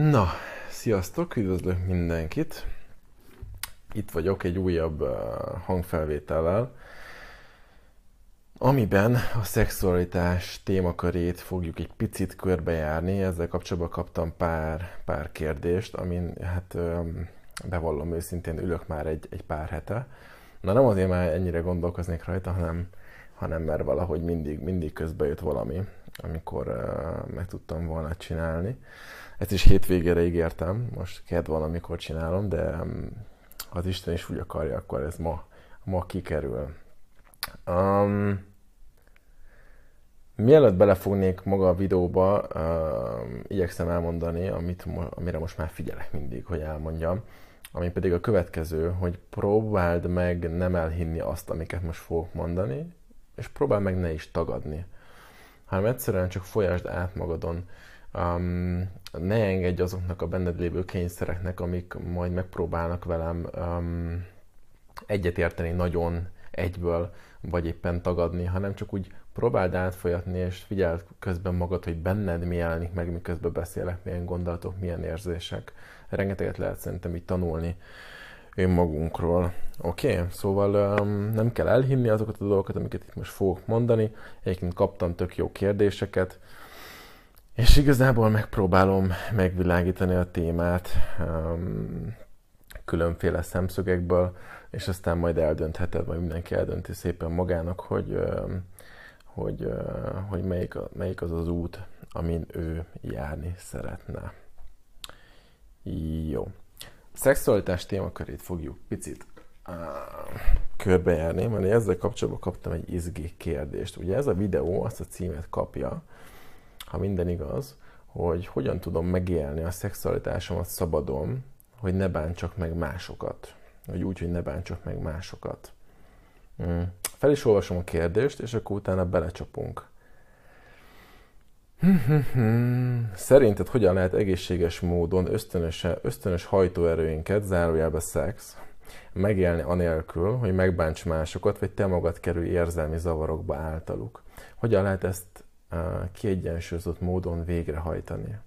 Na, sziasztok, üdvözlök mindenkit! Itt vagyok egy újabb hangfelvétellel, amiben a szexualitás témakörét fogjuk egy picit körbejárni. Ezzel kapcsolatban kaptam pár kérdést, amin hát bevallom őszintén ülök már egy pár hete. Na nem azért már ennyire gondolkoznék rajta, hanem mert valahogy mindig közbe jött valami, amikor meg tudtam volna csinálni. Ezt is hétvégére ígértem, most kedv van, amikor csinálom, de ha az Isten is úgy akarja, akkor ez ma kikerül. Mielőtt belefognék maga a videóba, igyekszem elmondani, amire most már figyelek mindig, hogy elmondjam, ami pedig a következő, hogy próbáld meg nem elhinni azt, amiket most fogok mondani, és próbáld meg ne is tagadni, hanem egyszerűen csak folyasd át magadon. Ne engedj azoknak a benned lévő kényszereknek, amik majd megpróbálnak velem egyetérteni nagyon egyből, vagy éppen tagadni, hanem csak úgy próbáld átfolyatni, és figyeld közben magad, hogy benned mi jelenik meg, miközben beszélek, milyen gondolatok, milyen érzések. Rengeteget lehet szerintem így tanulni önmagunkról. Oké, szóval nem kell elhinni azokat a dolgokat, amiket itt most fogok mondani. Egyébként kaptam tök jó kérdéseket, és igazából megpróbálom megvilágítani a témát különféle szemszögekből, és aztán majd eldöntheted, vagy mindenki eldönti szépen magának, hogy melyik az az út, amin ő járni szeretne. Jó. Szexualitás témakörét fogjuk picit körbejárni, mert ezzel kapcsolatban kaptam egy izgi kérdést. Ugye ez a videó azt a címet kapja, ha minden igaz, hogy hogyan tudom megélni a szexualitásomat szabadon, hogy ne bántsak meg másokat. Vagy úgy, hogy ne bántsak meg másokat. Fel is olvasom a kérdést, és akkor utána belecsapunk. Szerinted hogyan lehet egészséges módon ösztönös hajtóerőinket, zárójelbe szex, megélni anélkül, hogy megbánts másokat, vagy te magad kerülj érzelmi zavarokba általuk? Hogyan lehet ezt kiegyensúlyozott módon végrehajtani?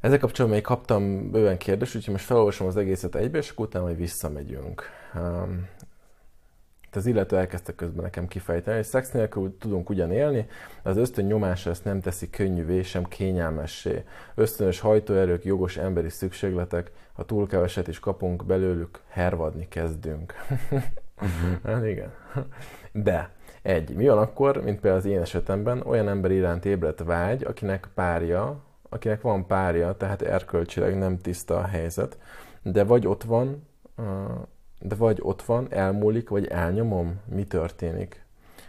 Ezzel kapcsolatban még kaptam bőven kérdést, úgyhogy most felolvasom az egészet egybe, és akkor utána majd visszamegyünk. Az illető elkezdte közben nekem kifejteni, hogy szex nélkül tudunk ugyan élni, de az ösztön nyomása ezt nem teszi könnyűvé, sem kényelmessé. Ösztönös hajtóerők, jogos emberi szükségletek, ha túl keveset is kapunk belőlük, hervadni kezdünk. Hát igen. De mi van akkor, mint például az én esetemben, olyan ember iránt ébredt vágy, akinek van párja, tehát erkölcsileg nem tiszta a helyzet, de vagy ott van, elmúlik, vagy elnyomom, mi történik?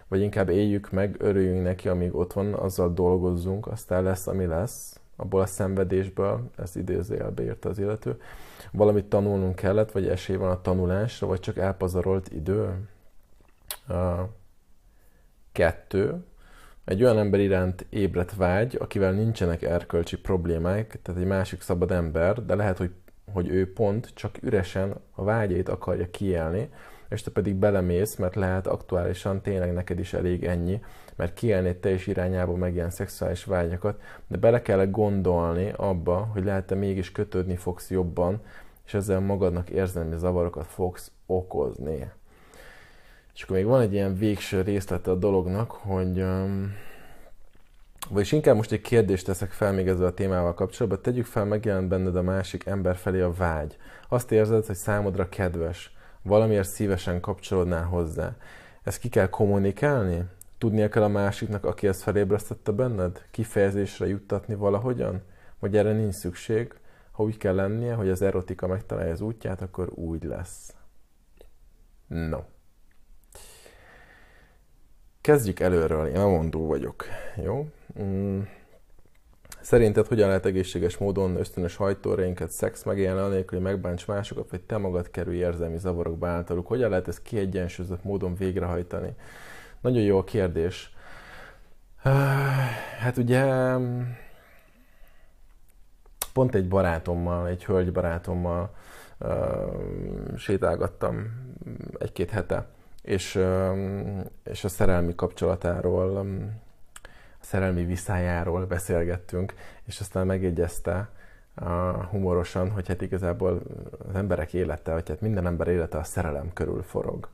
Vagy inkább éljük meg, örüljünk neki, amíg ott van, azzal dolgozzunk, aztán lesz, ami lesz, abból a szenvedésből, ezt idézőjelbe írta az illető, valamit tanulnunk kellett, vagy esély van a tanulásra, vagy csak elpazarolt idő? 2. Egy olyan ember iránt ébredt vágy, akivel nincsenek erkölcsi problémák, tehát egy másik szabad ember, de lehet, hogy ő pont csak üresen a vágyait akarja kiélni, és te pedig belemész, mert lehet aktuálisan tényleg neked is elég ennyi, mert kiélnéd te is irányába meg ilyen szexuális vágyakat, de bele kell gondolni abba, hogy lehet te mégis kötődni fogsz jobban, és ezzel magadnak érzelmi zavarokat fogsz okozni. És akkor még van egy ilyen végső részlete a dolognak, hogy... Vagyis inkább most egy kérdést teszek fel még ezzel a témával kapcsolatban. Tegyük fel, megjelent benned a másik ember felé a vágy. Azt érzed, hogy számodra kedves. Valamiért szívesen kapcsolódnál hozzá. Ezt ki kell kommunikálni? Tudnia kell a másiknak, aki ezt felébresztette benned? Kifejezésre juttatni valahogyan? Vagy erre nincs szükség? Ha úgy kell lennie, hogy az erotika megtalálja az útját, akkor úgy lesz. No. Kezdjük előről, én elmondó vagyok, jó? Szerinted hogyan lehet egészséges módon ösztönös hajtóerőinket, szex megélni anélkül, hogy megbánts másokat, vagy te magad kerülj érzelmi zavarokba általuk? Hogyan lehet ezt kiegyensúlyozott módon végrehajtani? Nagyon jó a kérdés. Hát ugye... Pont egy barátommal, egy hölgybarátommal sétálgattam egy-két hete. És a szerelmi kapcsolatáról szerelmi viszályáról beszélgettünk, és aztán megjegyezte humorosan, hogy hát igazából az emberek élete, vagy hát minden ember élete a szerelem körül forog.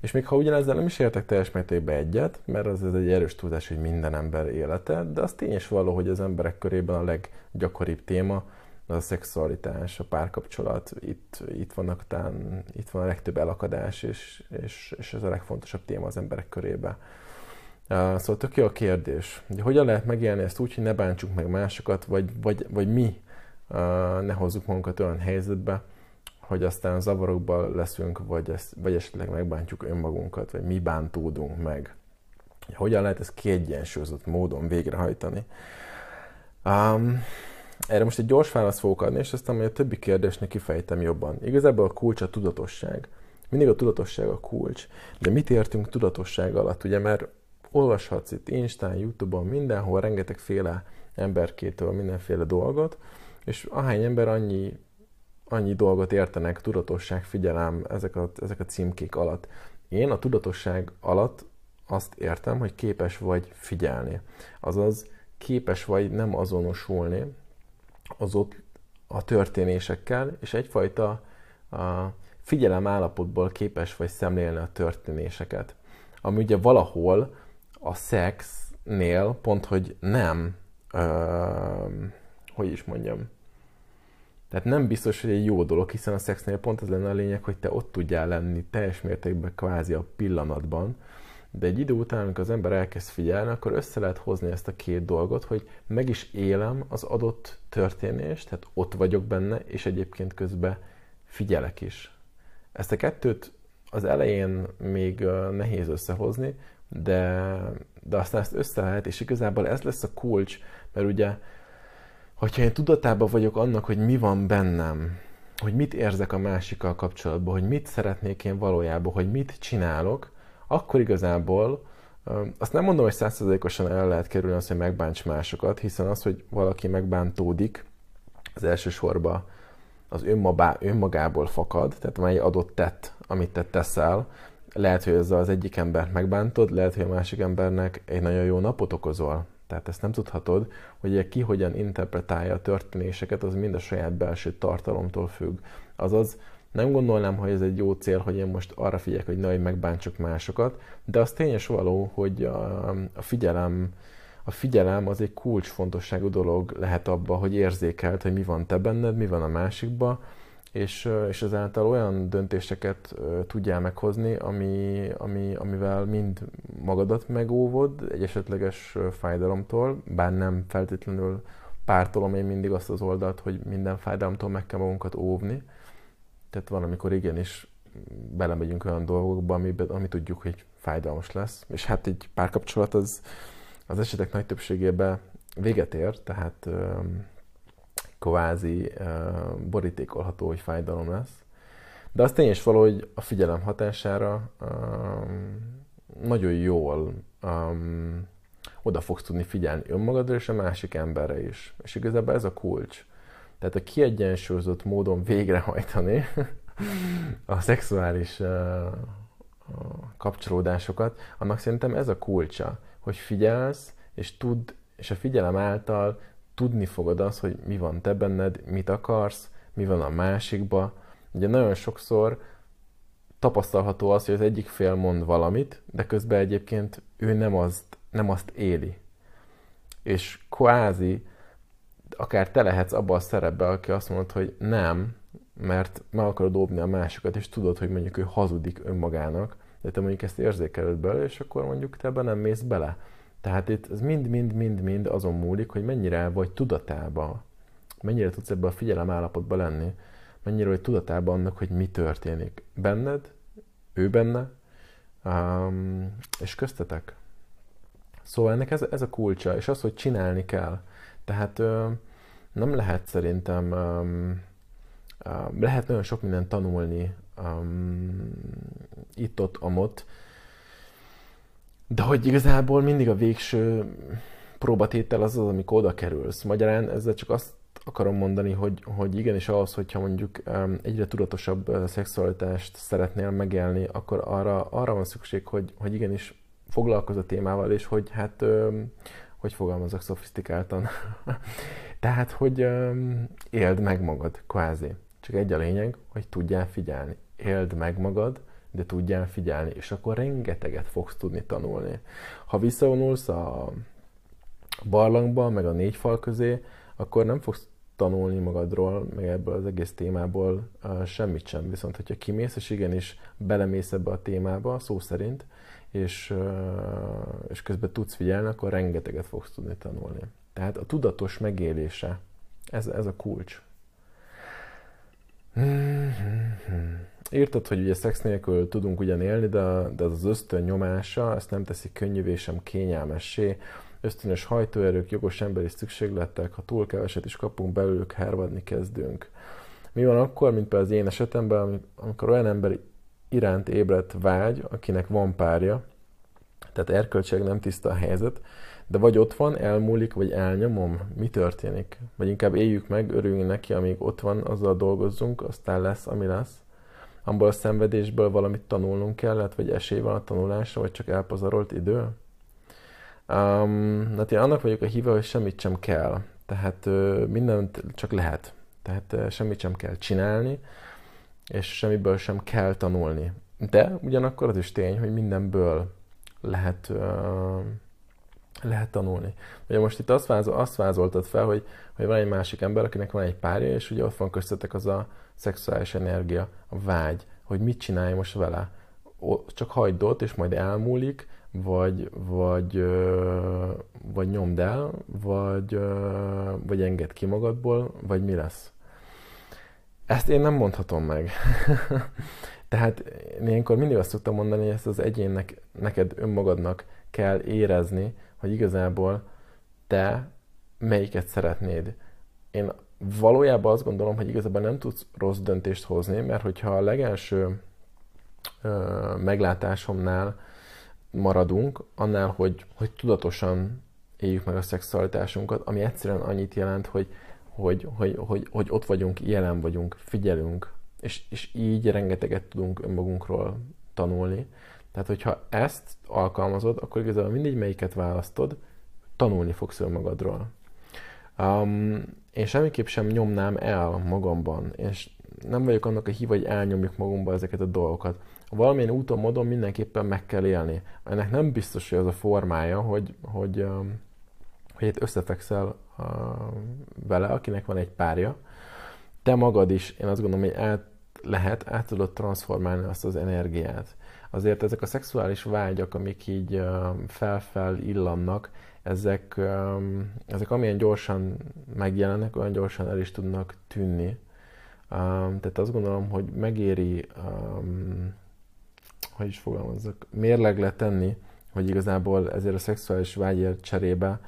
És még ha ugyanezzel nem is értek teljes mértékben egyet, mert az egy erős túlzás, hogy minden ember élete, de az tény és való, hogy az emberek körében a leggyakoribb téma az a szexualitás, a párkapcsolat. Itt van a legtöbb elakadás, és ez a legfontosabb téma az emberek körében. Szóval tök jó a kérdés, hogy hogyan lehet megélni ezt úgy, hogy ne bántsuk meg másokat, vagy mi ne hozzuk magunkat olyan helyzetbe, hogy aztán zavarokban leszünk, vagy esetleg megbántjuk önmagunkat, vagy mi bántódunk meg. Hogyan lehet ezt kiegyensúlyozott módon végrehajtani? Erre most egy gyors választ fogok adni, és aztán majd a többi kérdésnek kifejtem jobban. Igazából a kulcs a tudatosság. Mindig a tudatosság a kulcs. De mit értünk tudatosság alatt? Ugye, mert olvashatsz itt Instán, YouTube-on, mindenhol rengetegféle emberkétől mindenféle dolgot, és ahány ember annyi dolgot értenek, tudatosság, figyelem, ezek a címkék alatt. Én a tudatosság alatt azt értem, hogy képes vagy figyelni. Azaz képes vagy nem azonosulni az ott a történésekkel, és egyfajta figyelem állapotból képes vagy szemlélni a történéseket. Ami ugye valahol a szexnél pont, hogy nem, hogy is mondjam, tehát nem biztos, hogy egy jó dolog, hiszen a szexnél pont az lenne a lényeg, hogy te ott tudjál lenni teljes mértékben kvázi a pillanatban, de egy idő után, amikor az ember elkezd figyelni, akkor össze lehet hozni ezt a két dolgot, hogy meg is élem az adott történést, tehát ott vagyok benne, és egyébként közben figyelek is. Ezt a kettőt az elején még nehéz összehozni, de aztán ezt össze lehet, és igazából ez lesz a kulcs, mert ugye hogyha én tudatában vagyok annak, hogy mi van bennem, hogy mit érzek a másikkal kapcsolatban, hogy mit szeretnék én valójában, hogy mit csinálok, akkor igazából azt nem mondom, hogy 100%-osan el lehet kerülni azt, hogy megbánts másokat, hiszen az, hogy valaki megbántódik, az elsősorban az önmagából fakad, tehát van egy adott tett, amit te teszel. Lehet, hogy ezzel az egyik embert megbántod, lehet, hogy a másik embernek egy nagyon jó napot okozol. Tehát ezt nem tudhatod, hogy ki hogyan interpretálja a történéseket, az mind a saját belső tartalomtól függ. Azaz nem gondolnám, hogy ez egy jó cél, hogy én most arra figyeljek, hogy nehogy megbántsuk másokat, de az tény és való, hogy a figyelem az egy kulcsfontosságú dolog lehet abban, hogy érzékeld, hogy mi van te benned, mi van a másikban, és ezáltal olyan döntéseket tudjál meghozni, amivel mind magadat megóvod egy esetleges fájdalomtól, bár nem feltétlenül pártolom én mindig azt az oldalt, hogy minden fájdalomtól meg kell magunkat óvni. Tehát van, amikor igenis belemegyünk olyan dolgokba, ami tudjuk, hogy fájdalmas lesz. És hát egy párkapcsolat az esetek nagy többségében véget ér, tehát kvázi borítékolható, hogy fájdalom lesz. De az tény és való, hogy a figyelem hatására nagyon jól oda fogsz tudni figyelni önmagadra és a másik emberre is. És igazából ez a kulcs. Tehát a kiegyensúlyozott módon végrehajtani a szexuális kapcsolódásokat, annak szerintem ez a kulcsa, hogy figyelsz, és a figyelem által tudni fogod azt, hogy mi van te benned, mit akarsz, mi van a másikba. Ugye nagyon sokszor tapasztalható az, hogy az egyik fél mond valamit, de közben egyébként ő nem azt éli. És kvázi akár te lehetsz abba a szerepbe, aki azt mondod, hogy nem, mert meg akarod óvni a másikat, és tudod, hogy mondjuk ő hazudik önmagának, de te mondjuk ezt érzékeled belőle, és akkor mondjuk te ebben nem mész bele. Tehát itt ez mind azon múlik, hogy mennyire vagy tudatában, mennyire tudsz ebbe a figyelem állapotba lenni, mennyire vagy tudatában annak, hogy mi történik benned, ő benne, és köztetek. Szóval ennek ez a kulcsa, és az, hogy csinálni kell. Tehát nem lehet szerintem, lehet nagyon sok mindent tanulni itt-ott, amott, de hogy igazából mindig a végső próbatétel az, amikor oda kerülsz. Magyarán ezzel csak azt akarom mondani, hogy igenis ahhoz, hogyha mondjuk egyre tudatosabb szexualitást szeretnél megélni, akkor arra van szükség, hogy igenis foglalkozz a témával, és hogy hát hogy fogalmazok szofisztikáltan. Tehát, hogy éld meg magad, kvázi. Csak egy a lényeg, hogy tudjál figyelni. Éld meg magad, de tudjál figyelni, és akkor rengeteget fogsz tudni tanulni. Ha visszavonulsz a barlangba, meg a négy fal közé, akkor nem fogsz tanulni magadról, meg ebből az egész témából semmit sem. Viszont, hogyha kimész, és igenis belemész ebbe a témába, szó szerint, és közben tudsz figyelni, akkor rengeteget fogsz tudni tanulni. Tehát a tudatos megélése, ez a kulcs. Írtad, hogy ugye szex nélkül tudunk ugyan élni, de az ösztön nyomása ezt nem teszi könnyűvé sem kényelmessé. Ösztönös hajtóerők, jogos emberi szükségletek, ha túl keveset is kapunk belőlük, hervadni kezdünk. Mi van akkor, mint például az én esetemben, amikor olyan ember iránt ébredt vágy, akinek van párja, tehát erkölcsileg nem tiszta a helyzet, de vagy ott van, elmúlik, vagy elnyomom, mi történik? Vagy inkább éljük meg, örüljünk neki, amíg ott van, azzal dolgozzunk, aztán lesz, ami lesz. Abból a szenvedésből valamit tanulnunk kellett, vagy esély van a tanulásra, vagy csak elpazarolt idő? Hát én annak vagyok a híve, hogy semmit sem kell. Tehát mindent csak lehet. Tehát semmit sem kell csinálni, és semmiből sem kell tanulni. De ugyanakkor az is tény, hogy mindenből lehet tanulni. Ugye most itt azt vázoltad fel, hogy van egy másik ember, akinek van egy párja, és ugye ott van köztetek az a szexuális energia, a vágy, hogy mit csinálj most vele. Csak hagyd ott, és majd elmúlik, vagy nyomd el, vagy engedd ki magadból, vagy mi lesz. Ezt én nem mondhatom meg. Tehát én ilyenkor mindig azt szoktam mondani, hogy ezt az egyénnek, neked önmagadnak kell érezni, hogy igazából te melyiket szeretnéd. Én valójában azt gondolom, hogy igazából nem tudsz rossz döntést hozni, mert hogyha a legelső meglátásomnál maradunk, annál, hogy tudatosan éljük meg a szexualitásunkat, ami egyszerűen annyit jelent, hogy ott vagyunk, jelen vagyunk, figyelünk, és így rengeteget tudunk önmagunkról tanulni. Tehát, hogyha ezt alkalmazod, akkor igazából mindig melyiket választod, tanulni fogsz önmagadról. Én semmiképp sem nyomnám el magamban, és nem vagyok annak a híve, hogy elnyomjuk magunkba ezeket a dolgokat. Valamilyen úton, módon mindenképpen meg kell élni. Ennek nem biztos, hogy az a formája, hogy összefekszel vele, akinek van egy párja. Te magad is, én azt gondolom, hogy át tudod transformálni azt az energiát. Azért ezek a szexuális vágyak, amik így fel-fel illannak, ezek amilyen gyorsan megjelennek, olyan gyorsan el is tudnak tűnni. Tehát azt gondolom, hogy megéri, hogy is fogalmazzak, mérlegre tenni, hogy igazából ezért a szexuális vágyért cserébe,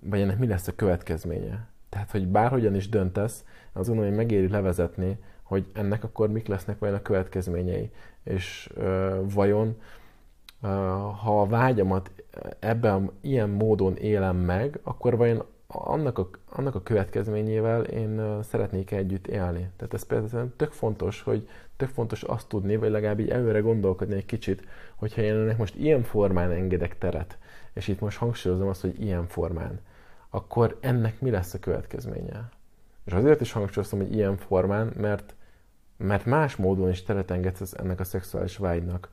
vagy ennek mi lesz a következménye. Tehát, hogy bárhogyan is döntesz, azt gondolom, hogy megéri levezetni, hogy ennek akkor mik lesznek vajon a következményei, és vajon ha a vágyamat ebben ilyen módon élem meg, akkor vajon annak a következményével én szeretnék együtt élni. Tehát ez például tök fontos azt tudni, vagy legalább így előre gondolkodni egy kicsit, hogyha én ennek most ilyen formán engedek teret, és itt most hangsúlyozom azt, hogy ilyen formán, akkor ennek mi lesz a következménye? És azért is hangsúlyozom, hogy ilyen formán, mert más módon is teret engedsz ennek a szexuális vágynak.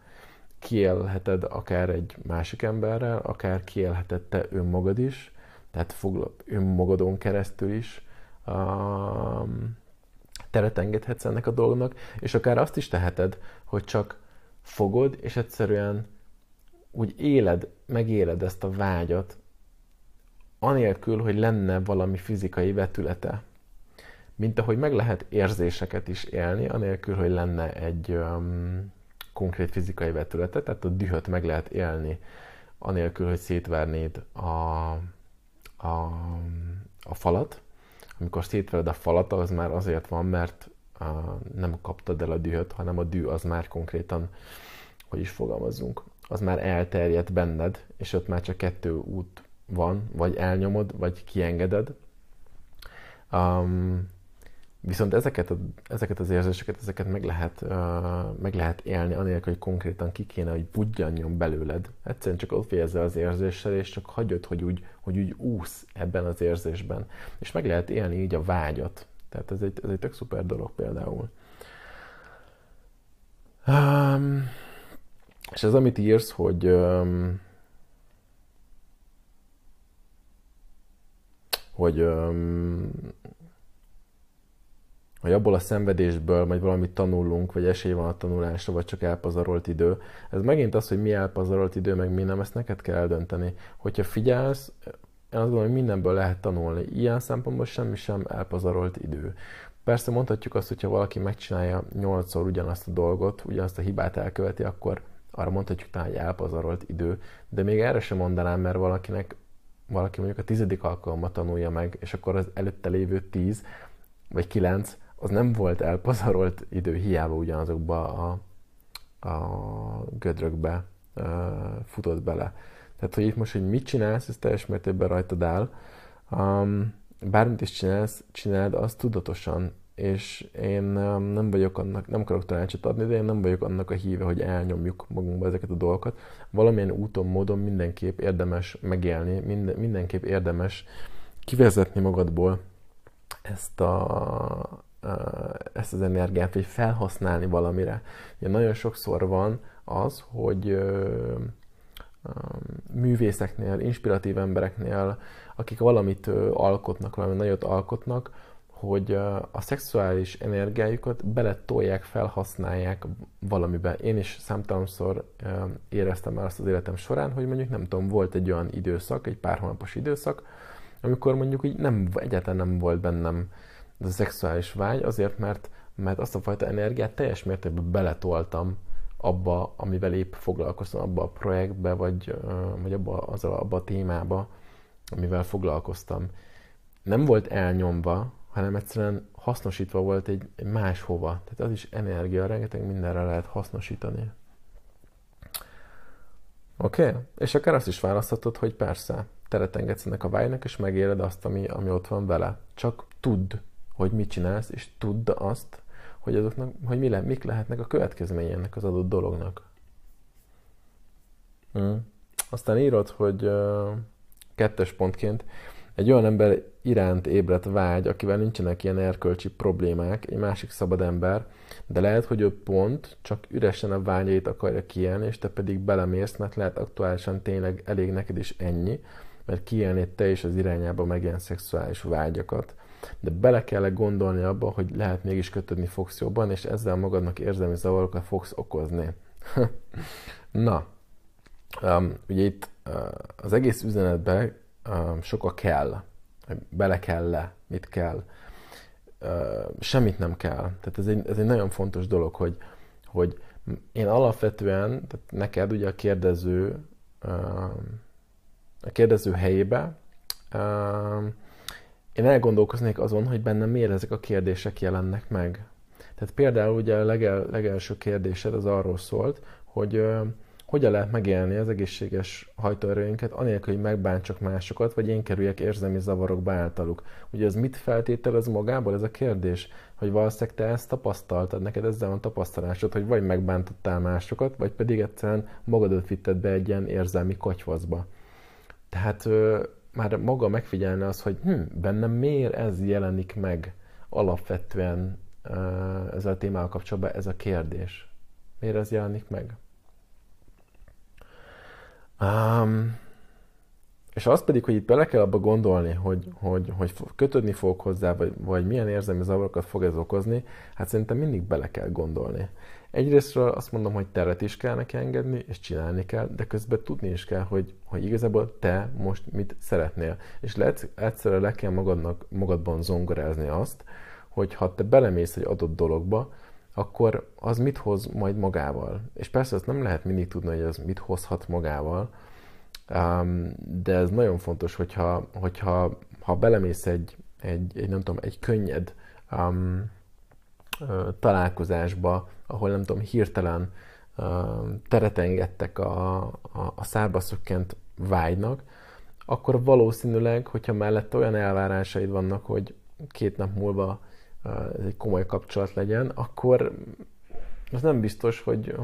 Kiélheted akár egy másik emberrel, akár kiélheted te önmagad is, tehát foglal önmagadon keresztül is teret engedhetsz ennek a dolognak, és akár azt is teheted, hogy csak fogod, és egyszerűen úgy megéled ezt a vágyat, anélkül, hogy lenne valami fizikai vetülete. Mint ahogy meg lehet érzéseket is élni, anélkül, hogy lenne egy konkrét fizikai vetülete, tehát a dühöt meg lehet élni, anélkül, hogy szétvernéd a falat. Amikor szétvered a falat, az már azért van, mert nem kaptad el a dühöt, hanem a düh az már konkrétan, hogy is fogalmazzunk, az már elterjedt benned, és ott már csak kettő út van, vagy elnyomod, vagy kiengeded. Viszont ezeket az érzéseket, ezeket meg lehet élni, anélkül, hogy konkrétan ki kéne, hogy budjanjon belőled. Egyszerűen csak ott végezzel az érzéssel, és csak hagyod, hogy úgy úsz ebben az érzésben. És meg lehet élni így a vágyat. Tehát ez egy tök szuper dolog például. És ez, amit írsz, hogy... hogy abból a szenvedésből, vagy valamit tanulunk, vagy esély van a tanulásra, vagy csak elpazarolt idő. Ez megint az, hogy mi elpazarolt idő, meg mi nem, ezt neked kell eldönteni. Hogyha figyelsz, én azt gondolom, hogy mindenből lehet tanulni. Ilyen szempontból semmi sem elpazarolt idő. Persze mondhatjuk azt, hogyha valaki megcsinálja 8-szor ugyanazt a dolgot, ugyanazt a hibát elköveti, akkor arra mondhatjuk talán, hogy elpazarolt idő. De még erre sem mondanám, mert valaki mondjuk a 10. alkalommal tanulja meg, és akkor az előtte lévő 10 vagy 9 az nem volt elpazarolt idő, hiába ugyanazokba a gödrökbe futott bele. Tehát, hogy itt most, hogy mit csinálsz, ez teljes mértékben rajtad áll. Bármit is csináld azt tudatosan, és én nem vagyok annak, nem akarok tanácsot adni, de én nem vagyok annak a híve, hogy elnyomjuk magunkba ezeket a dolgokat. Valamilyen úton, módon mindenképp érdemes megélni, mindenképp érdemes kivezetni magadból ezt az energiát, vagy felhasználni valamire. Ugye nagyon sokszor van az, hogy művészeknél, inspiratív embereknél, akik valamit alkotnak, valami nagyot alkotnak, hogy a szexuális energiájukat beletolják, felhasználják valamiben. Én is számtalanszor éreztem már azt az életem során, hogy mondjuk nem tudom, volt egy olyan időszak, egy pár hónapos időszak, amikor mondjuk így egyáltalán nem volt bennem ez a szexuális vágy, azért, mert azt a fajta energiát teljes mértékben beletoltam abba, amivel épp foglalkoztam, abba a projektbe, vagy abba a témába, amivel foglalkoztam. Nem volt elnyomva, hanem egyszerűen hasznosítva volt egy máshova. Tehát az is energia, rengeteg mindenre lehet hasznosítani. Oké? És akár azt is választhatod, hogy persze, teret engedsz ennek a vágynak, és megéled azt, ami ott van vele. Csak tudd, hogy mit csinálsz, és tudd azt, hogy azoknak, hogy mik lehetnek a következményei ennek az adott dolognak. Aztán írod, hogy 2. pontként egy olyan ember iránt ébredt vágy, akivel nincsenek ilyen erkölcsi problémák, egy másik szabad ember, de lehet, hogy ő pont csak üresen a vágyait akarja kiélni, és te pedig belemész, mert lehet aktuálisan tényleg elég neked is ennyi, mert kiélnéd te is az irányába meg ilyen szexuális vágyakat. De bele kell gondolni abba, hogy lehet mégis kötődni fogsz jobban, és ezzel magadnak érzelmi zavarokat fogsz okozni. Na, ugye itt az egész üzenetben sok a kell, bele kell-e, mit kell, semmit nem kell. Tehát ez egy nagyon fontos dolog, hogy én alapvetően, tehát neked ugye a kérdező helyébe én elgondolkoznék azon, hogy bennem miért ezek a kérdések jelennek meg. Tehát például ugye a legelső kérdésed az arról szólt, hogy hogyan lehet megélni az egészséges hajtóerőinket, anélkül, hogy megbántsak másokat, vagy én kerüljek érzelmi zavarokba általuk. Ugye ez mit feltételez magából, ez a kérdés? Hogy valószínűleg te ezt tapasztaltad, neked ezzel van tapasztalásod, hogy vagy megbántottál másokat, vagy pedig egyszerűen magadat vitted be egy ilyen érzelmi kotyvaszba. Tehát már maga megfigyelni az, hogy bennem miért ez jelenik meg alapvetően ezzel a témával kapcsolatban, ez a kérdés. Miért ez jelenik meg? És az pedig, hogy itt bele kell abba gondolni, hogy kötődni fogok hozzá, vagy milyen érzelmi zavarokat fog ez okozni, hát szerintem mindig bele kell gondolni. Egyrésztről azt mondom, hogy teret is kell neki engedni, és csinálni kell, de közben tudni is kell, hogy igazából te most mit szeretnél. És egyszerre le kell magadban zongorázni azt, hogy ha te belemész egy adott dologba, akkor az mit hoz majd magával. És persze azt nem lehet mindig tudni, hogy az mit hozhat magával, de ez nagyon fontos, hogyha belemész egy nem tudom, egy könnyed találkozásba, ahol nem tudom, hirtelen teret engedtek a szárba szökkent vágynak, akkor valószínűleg, hogyha mellette olyan elvárásaid vannak, hogy 2 nap múlva ez egy komoly kapcsolat legyen, akkor az nem biztos, hogy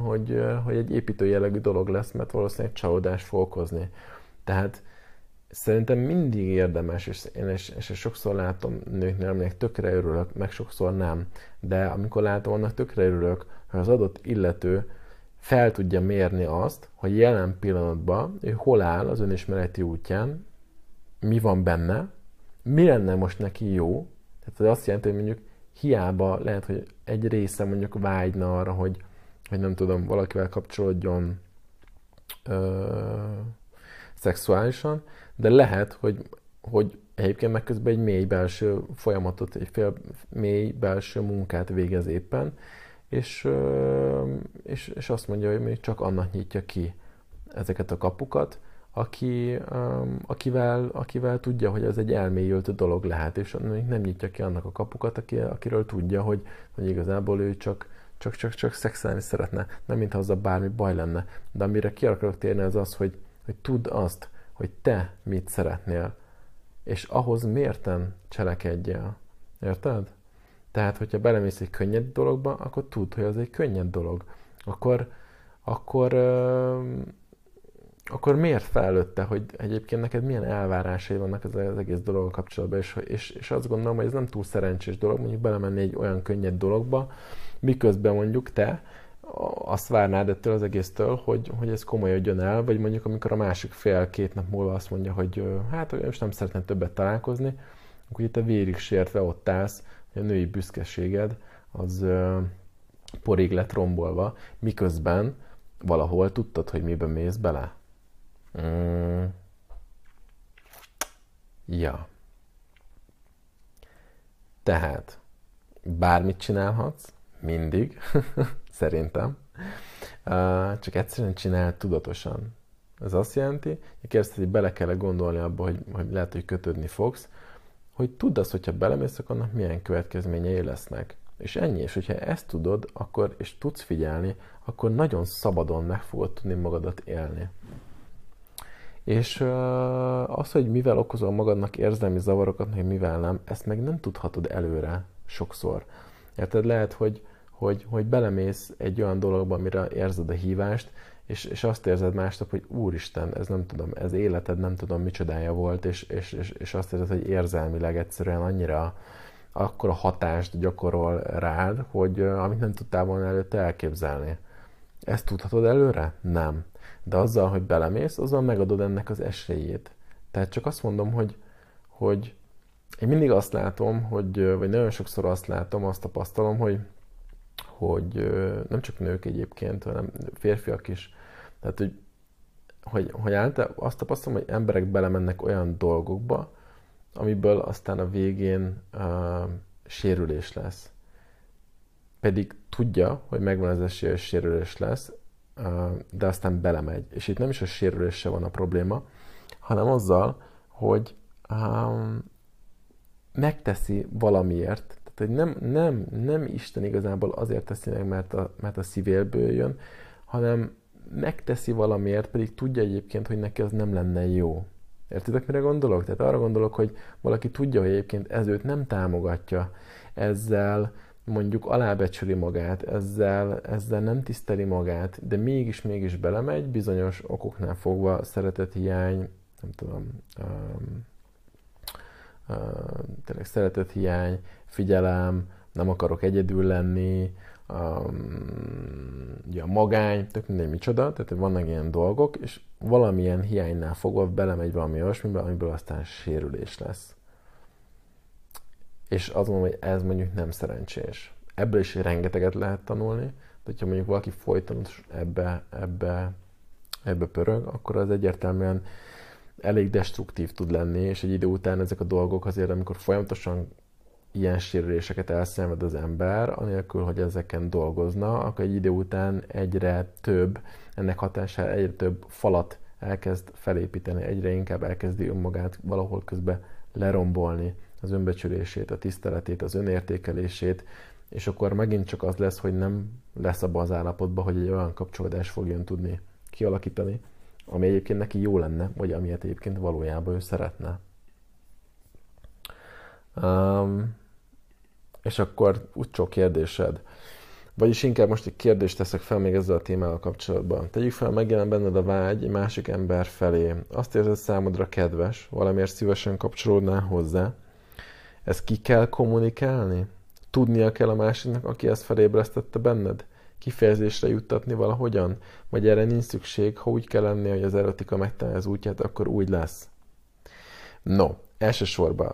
egy építő jellegű dolog lesz, mert valószínűleg csalódást fog okozni. Tehát szerintem mindig érdemes, és én és sokszor látom nőknél, aminek tökre örülök, meg sokszor nem, de amikor látom, annak tökre örülök, hogy az adott illető fel tudja mérni azt, hogy jelen pillanatban ő hol áll az önismereti útján, mi van benne, mi lenne most neki jó. Tehát az azt jelenti, hogy mondjuk hiába lehet, hogy egy része mondjuk vágyna arra, hogy nem tudom, valakivel kapcsolódjon szexuálisan, de lehet, hogy egyébként meg közben egy mély belső folyamatot, mély belső munkát végez éppen, és azt mondja, hogy még csak annak nyitja ki ezeket a kapukat, akivel tudja, hogy ez egy elmélyült dolog lehet, és nem nyitja ki annak a kapukat, akiről tudja, hogy igazából ő csak szexelni szeretne, nem mintha azzal bármi baj lenne. De amire ki akarok térni, az az, hogy tudd azt, hogy te mit szeretnél, és ahhoz mérten cselekedjél. Érted? Tehát, hogyha belemész egy könnyed dologba, akkor tudd, hogy az egy könnyed dolog. Akkor miért felelőtte, hogy egyébként neked milyen elvárásai vannak az egész dologgal kapcsolatban, és azt gondolom, hogy ez nem túl szerencsés dolog, mondjuk belemenni egy olyan könnyed dologba, miközben mondjuk te azt várnád ettől az egésztől, hogy ez komolyodjon el, vagy mondjuk amikor a másik fél 2 nap múlva azt mondja, hogy hát most nem szeretne többet találkozni, akkor itt a vérig sértve ott állsz, hogy a női büszkeséged az porig lett rombolva, miközben valahol tudtad, hogy miben mész bele. Ja. Tehát bármit csinálhatsz, mindig, szerintem. Csak egyszerűen csinál tudatosan. Ez azt jelenti, hogy kérdezted, hogy bele kell gondolni abba, hogy lehet, hogy kötődni fogsz, hogy tudd azt, hogyha belemész, annak milyen következményei lesznek. És ennyi, és hogyha ezt tudod, akkor, és tudsz figyelni, akkor nagyon szabadon meg fogod tudni magadat élni. És az, hogy mivel okozol magadnak érzelmi zavarokat, hogy mivel nem, ezt meg nem tudhatod előre sokszor. Érted? Lehet, hogy belemész egy olyan dologba, amire érzed a hívást, és azt érzed másnap, hogy úristen, ez nem tudom, ez életed nem tudom micsodája volt, és azt érzed, hogy érzelmileg egyszerűen annyira akkora hatást gyakorol rád, hogy amit nem tudtál volna előtte elképzelni. Ezt tudhatod előre? Nem. De azzal, hogy belemész, azzal megadod ennek az esélyét. Tehát csak azt mondom, hogy én mindig azt látom, vagy nagyon sokszor azt látom, azt tapasztalom, hogy nem csak nők egyébként, hanem férfiak is. Tehát, hogy általában azt tapasztalom, hogy emberek belemennek olyan dolgokba, amiből aztán a végén sérülés lesz. Pedig tudja, hogy megvan az esélye, hogy sérülés lesz, de aztán belemegy. És itt nem is a sérüléssel van a probléma, hanem azzal, hogy megteszi valamiért. Tehát, hogy nem Isten igazából azért teszi meg, mert a szívéből jön, hanem megteszi valamiért, pedig tudja egyébként, hogy neki az nem lenne jó. Értitek, mire gondolok? Tehát arra gondolok, hogy valaki tudja, hogy egyébként ez őt nem támogatja, ezzel mondjuk alábecsüli magát, ezzel nem tiszteli magát, de mégis belemegy, bizonyos okoknál fogva, szeretethiány, nem tudom, tényleg szeretethiány, figyelem, nem akarok egyedül lenni, ja, magány, tök mindegy micsoda, tehát vannak ilyen dolgok, és valamilyen hiánynál fogva belemegy valami olyasmibe, amiből aztán sérülés lesz. És azt mondom, hogy ez mondjuk nem szerencsés. Ebből is rengeteget lehet tanulni, de ha mondjuk valaki folytonos ebbe pörög, akkor az egyértelműen elég destruktív tud lenni, és egy idő után ezek a dolgok azért, amikor folyamatosan ilyen sérüléseket elszenved az ember, anélkül, hogy ezeken dolgozna, akkor egy idő után egyre több, ennek hatására egyre több falat elkezd felépíteni, egyre inkább elkezdi önmagát valahol közben lerombolni, az önbecsülését, a tiszteletét, az önértékelését, és akkor megint csak az lesz, hogy nem lesz abban az állapotban, hogy egy olyan kapcsolódást fogjon tudni kialakítani, ami egyébként neki jó lenne, vagy amilyet egyébként valójában ő szeretne. és akkor utcsó kérdésed. Vagyis inkább most egy kérdést teszek fel még ezzel a témával kapcsolatban. Tegyük fel, megjelen benned a vágy egy másik ember felé. Azt érzed, számodra kedves, valamiért szívesen kapcsolódnál hozzá. Ezt ki kell kommunikálni? Tudnia kell a másiknak, aki ezt felébresztette benned? Kifejezésre juttatni valahogyan? Vagy erre nincs szükség, ha úgy kell lenni, hogy az erotika megtalálja az útját, akkor úgy lesz. No, elsősorban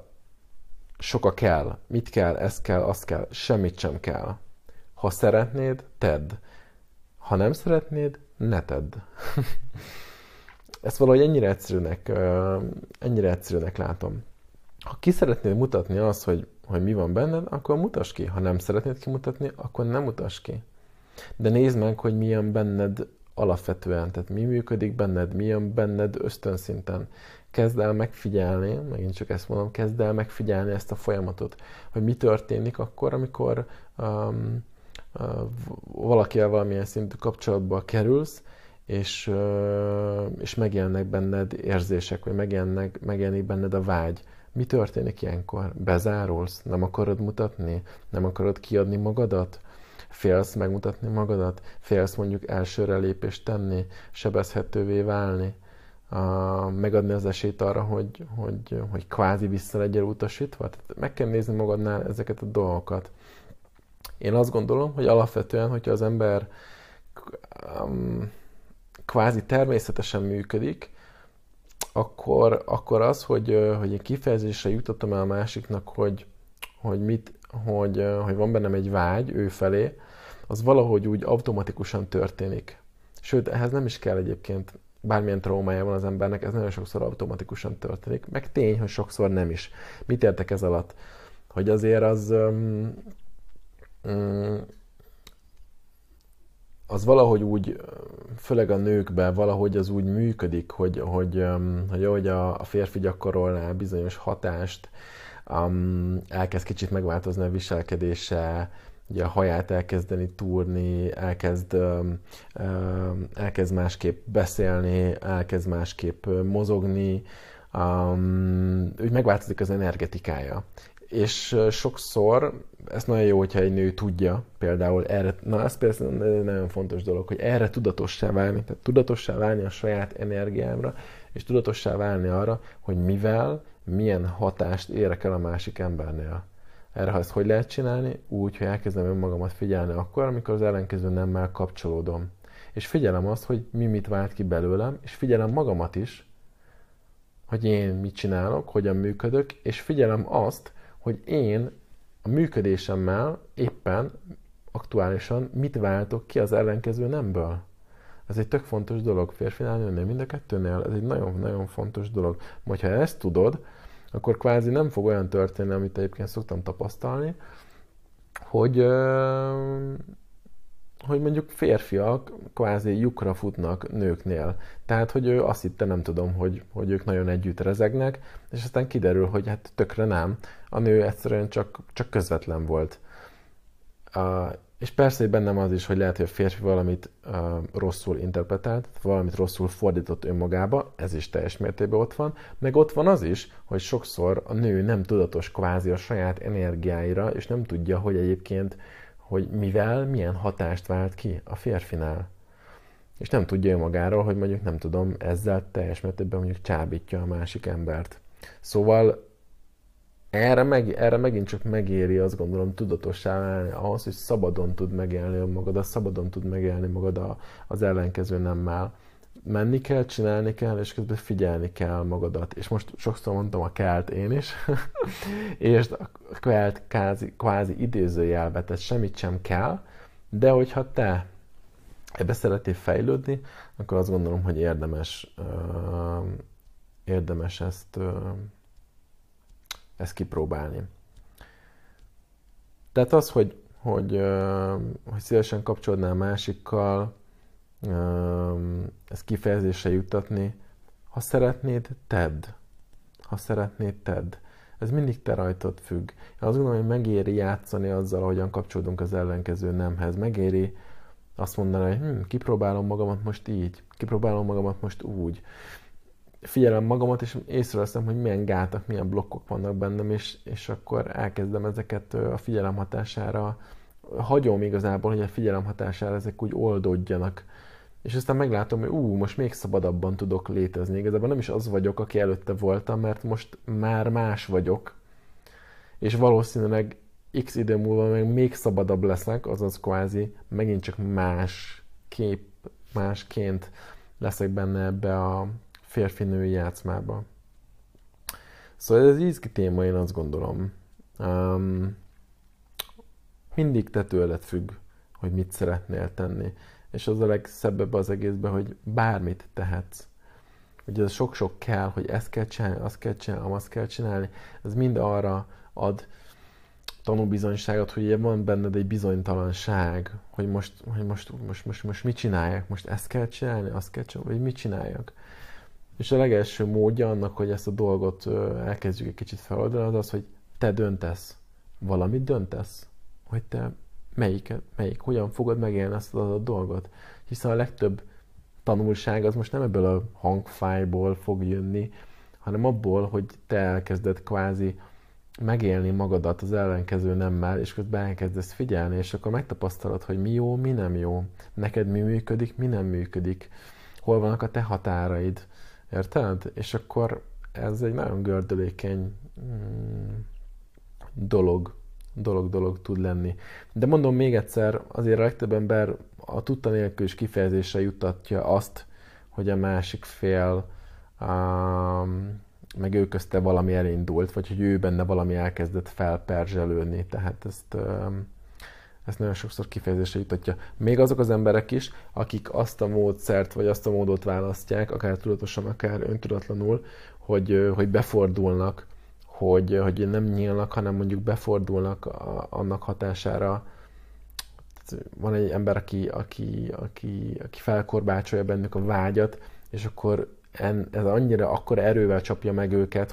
soka kell. Mit kell, ez kell, azt kell, semmit sem kell. Ha szeretnéd, tedd. Ha nem szeretnéd, ne tedd. Ezt valahogy ennyire egyszerűnek látom. Ha ki szeretnéd mutatni azt, hogy mi van benned, akkor mutasd ki. Ha nem szeretnéd kimutatni, akkor nem mutasd ki. De nézd meg, hogy milyen benned alapvetően, tehát mi működik benned, milyen benned ösztönszinten. Kezd el megfigyelni, megint csak ezt mondom, kezd el megfigyelni ezt a folyamatot, hogy mi történik akkor, amikor valakivel valamilyen szintű kapcsolatba kerülsz, és megjelennek benned érzések, vagy megjelenik benned a vágy. Mi történik ilyenkor? Bezárulsz? Nem akarod mutatni? Nem akarod kiadni magadat? Félsz megmutatni magadat? Félsz mondjuk elsőre lépést tenni? Sebezhetővé válni? Megadni az esélyt arra, hogy kvázi vissza legyél utasítva? Tehát meg kell nézni magadnál ezeket a dolgokat. Én azt gondolom, hogy alapvetően, hogyha az ember kvázi természetesen működik, akkor az, hogy én kifejezésre jutottam el a másiknak, hogy van bennem egy vágy ő felé, az valahogy úgy automatikusan történik. Sőt, ehhez nem is kell egyébként, bármilyen traumája van az embernek, ez nagyon sokszor automatikusan történik. Meg tény, hogy sokszor nem is. Mit értek ez alatt? Hogy azért az valahogy úgy, főleg a nőkben valahogy az úgy működik, hogy a férfi gyakorolná bizonyos hatást, elkezd kicsit megváltozni a viselkedése, ugye a haját elkezdeni túrni, elkezd másképp beszélni, elkezd másképp mozogni, úgy megváltozik az energetikája. És sokszor, ez nagyon jó, hogyha egy nő tudja, például erre, na ez például nagyon fontos dolog, hogy erre tudatossá válni, tehát tudatossá válni a saját energiámra, és tudatossá válni arra, hogy mivel, milyen hatást érek el a másik embernél. Erre ezt hogy lehet csinálni? Úgy, hogy elkezdem önmagamat figyelni akkor, amikor az ellenkező nemmel kapcsolódom. És figyelem azt, hogy mi mit vált ki belőlem, és figyelem magamat is, hogy én mit csinálok, hogyan működök, és figyelem azt, hogy én a működésemmel éppen aktuálisan mit váltok ki az ellenkező nemből. Ez egy tök fontos dolog, férfinál, nőnél, mind a kettőnél, ez egy nagyon-nagyon fontos dolog. Hogyha ezt tudod, akkor kvázi nem fog olyan történni, amit egyébként szoktam tapasztalni, hogy mondjuk férfiak kvázi lyukra futnak nőknél. Tehát, hogy ő azt hitte, nem tudom, hogy ők nagyon együtt rezegnek, és aztán kiderül, hogy hát tökre nem. A nő egyszerűen csak közvetlen volt. És persze, hogy bennem az is, hogy lehet, hogy a férfi valamit rosszul interpretált, valamit rosszul fordított önmagába, ez is teljes mértékben ott van, meg ott van az is, hogy sokszor a nő nem tudatos kvázi a saját energiáira, és nem tudja, hogy egyébként, hogy mivel, milyen hatást vált ki a férfinál. És nem tudja önmagáról, hogy mondjuk nem tudom, ezzel teljes mértékben mondjuk csábítja a másik embert. Szóval erre megint csak megéri, azt gondolom, tudatossá válni ahhoz, hogy szabadon tud megélni önmagad, szabadon tud megélni magad az ellenkező nemmel. Menni kell, csinálni kell, és közben figyelni kell magadat. És most sokszor mondtam a kelt én is, és a kelt kvázi idézőjelbe, tehát semmit sem kell, de hogyha te ebbe szeretnél fejlődni, akkor azt gondolom, hogy érdemes ezt kipróbálni. Tehát az, hogy szívesen kapcsolódnál másikkal, ezt kifejezésre juttatni, ha szeretnéd, tedd. Ez mindig te rajtad függ. Én azt gondolom, hogy megéri játszani azzal, ahogyan kapcsolódunk az ellenkező nemhez. Megéri azt mondani, hogy kipróbálom magamat most így, kipróbálom magamat most úgy. figyelem magamat, és észreveszem, hogy milyen gátak, milyen blokkok vannak bennem, és akkor elkezdem ezeket a figyelem hatására, hagyom igazából, hogy a figyelem hatására ezek úgy oldódjanak. És aztán meglátom, hogy most még szabadabban tudok létezni. Igazából nem is az vagyok, aki előtte voltam, mert most már más vagyok, és valószínűleg x idő múlva még szabadabb lesznek, azaz kvázi megint csak más kép, másként leszek benne ebbe a férfinői játszmába. Szóval ez ízgi téma, én azt gondolom. Mindig te tőled függ, hogy mit szeretnél tenni. És az a legszebb az egészben, hogy bármit tehetsz. Ugye ez sok-sok kell, hogy ezt kell csinálni, azt kell csinálni, azt kell csinálni. Ez mind arra ad tanúbizonyságot, hogy van benned egy bizonytalanság, hogy most mit csináljak, most ezt kell csinálni, azt kell csinálni, vagy mit csináljak. És a legelső módja annak, hogy ezt a dolgot elkezdjük egy kicsit feloldani, az az, hogy te döntesz. Valamit döntesz, hogy te hogyan fogod megélni ezt az adott dolgot. Hiszen a legtöbb tanulság az most nem ebből a hangfájból fog jönni, hanem abból, hogy te elkezded kvázi megélni magadat az ellenkező nemmel, és közben elkezdesz figyelni, és akkor megtapasztalod, hogy mi jó, mi nem jó. Neked mi működik, mi nem működik. Hol vannak a te határaid. Érted? És akkor ez egy nagyon gördülékeny dolog tud lenni. De mondom még egyszer, azért a legtöbb ember a tudta nélkül is kifejezésre juttatja azt, hogy a másik fél meg ő közte valami elindult, vagy hogy ő benne valami elkezdett felperzselődni. Tehát ezt nagyon sokszor kifejezésre jutatja. Még azok az emberek is, akik azt a módszert, vagy azt a módot választják, akár tudatosan, akár öntudatlanul, hogy befordulnak, hogy nem nyílnak, hanem mondjuk befordulnak annak hatására. Van egy ember, aki felkorbácsolja bennük a vágyat, és akkor ez annyira akkora erővel csapja meg őket,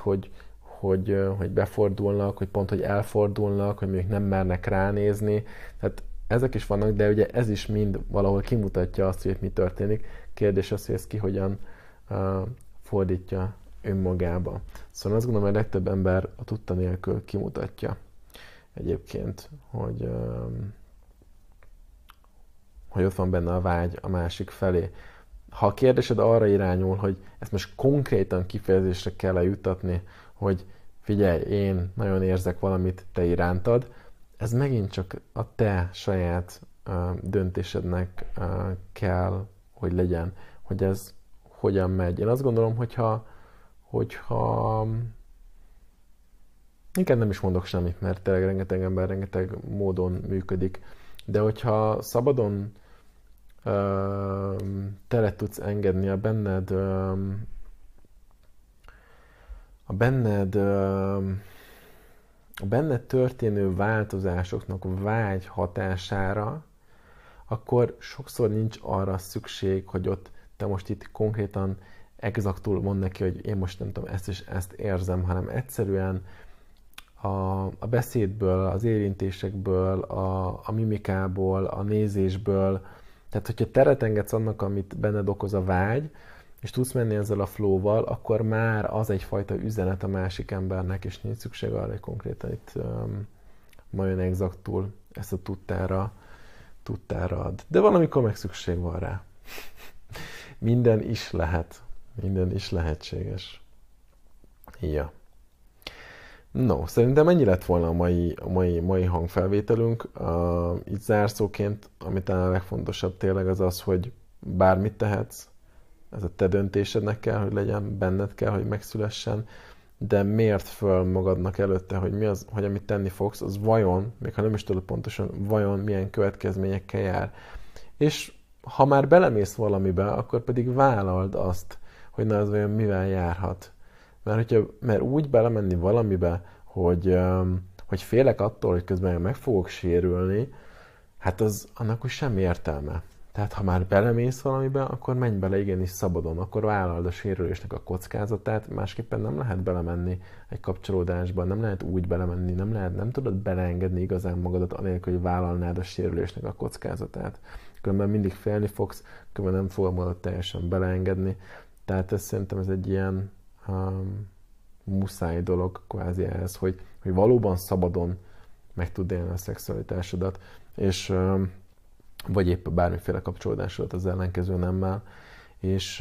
hogy befordulnak, hogy pont, hogy elfordulnak, hogy mondjuk nem mernek ránézni. Tehát ezek is vannak, de ugye ez is mind valahol kimutatja azt, hogy mi történik. Kérdés az, hogy ez ki hogyan fordítja önmagába. Szóval azt gondolom, hogy a legtöbb ember a tudta nélkül kimutatja egyébként, hogy ott van benne a vágy a másik felé. Ha a kérdésed arra irányul, hogy ezt most konkrétan kifejezésre kell eljuttatni, hogy figyelj, én nagyon érzek valamit te irántad, ez megint csak a te saját döntésednek kell, hogy legyen, hogy ez hogyan megy. Én azt gondolom, hogyha inkább nem is mondok semmit, mert tényleg rengeteg ember rengeteg módon működik, de hogyha szabadon teret tudsz engedni a benned történő változásoknak vágy hatására, akkor sokszor nincs arra szükség, hogy ott te most itt konkrétan exaktul mond neki, hogy én most nem tudom, ezt és ezt érzem, hanem egyszerűen a beszédből, az érintésekből, a mimikából, a nézésből, tehát hogyha teret engedsz annak, amit benned okoz a vágy, és tudsz menni ezzel a flow-val, akkor már az egyfajta üzenet a másik embernek, és nincs szükség arra, hogy konkrétan itt nagyon exaktul ezt a tudtára ad. De valamikor meg szükség van rá. Minden is lehet. Minden is lehetséges. Ja. No, szerintem ennyi lett volna a mai hangfelvételünk. Itt zárszóként, ami talán a legfontosabb tényleg az, hogy bármit tehetsz, ez a te döntésednek kell, hogy legyen, benned kell, hogy megszülessen, de mérd föl magadnak előtte, hogy hogy amit tenni fogsz, az vajon, még ha nem is tudod pontosan, vajon milyen következményekkel jár. És ha már belemész valamibe, akkor pedig vállald azt, hogy na az vajon mivel járhat. Mert úgy belemenni valamibe, hogy félek attól, hogy közben meg fogok sérülni, hát annak úgy semmi értelme. Tehát ha már belemész valamibe, akkor menj bele igenis szabadon, akkor vállald a sérülésnek a kockázatát, másképpen nem lehet belemenni egy kapcsolódásba, nem lehet úgy belemenni, nem tudod beleengedni igazán magadat, anélkül, hogy vállalnád a sérülésnek a kockázatát. Különben mindig félni fogsz, különben nem fogod magadat teljesen beleengedni, Tehát ez, szerintem ez egy ilyen muszáj dolog kvázi ehhez, hogy valóban szabadon meg tud élni a szexualitásodat, és, vagy épp bármiféle kapcsolódásodat az ellenkező nemmel, és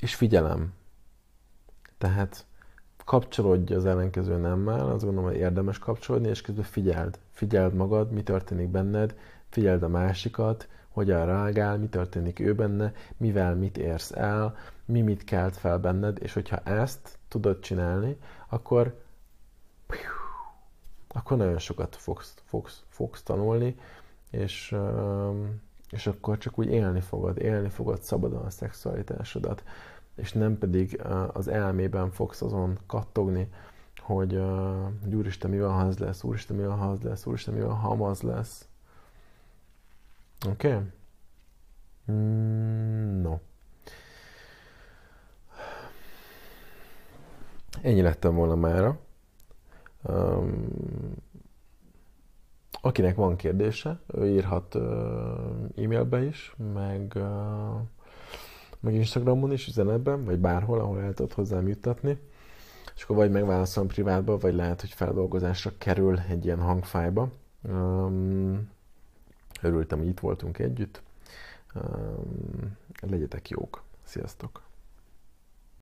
figyelem. Tehát kapcsolódj az ellenkező nemmel, azt gondolom, hogy érdemes kapcsolódni, és közben figyeld. Figyeld magad, mi történik benned, figyeld a másikat, hogyan reagál, mi történik ő benne, mivel mit érsz el, mi mit kelt fel benned, és hogyha ezt tudod csinálni, akkor nagyon sokat fogsz tanulni, és akkor csak úgy élni fogod szabadon a szexualitásodat, és nem pedig az elmében fogsz azon kattogni, hogy úristen, mi van, ha ez lesz, úristen, mi van, ha az lesz, úristen, mi van, ha az lesz. Oké? Okay? No. Ennyi lettem volna mára. Akinek van kérdése, ő írhat e-mailbe is, meg Instagramon is, üzenetben, vagy bárhol, ahol el tudod hozzám juttatni. És akkor vagy megválaszolom privátba, vagy lehet, hogy feldolgozásra kerül egy ilyen hangfájba. Örültem, hogy itt voltunk együtt. Legyetek jók. Sziasztok!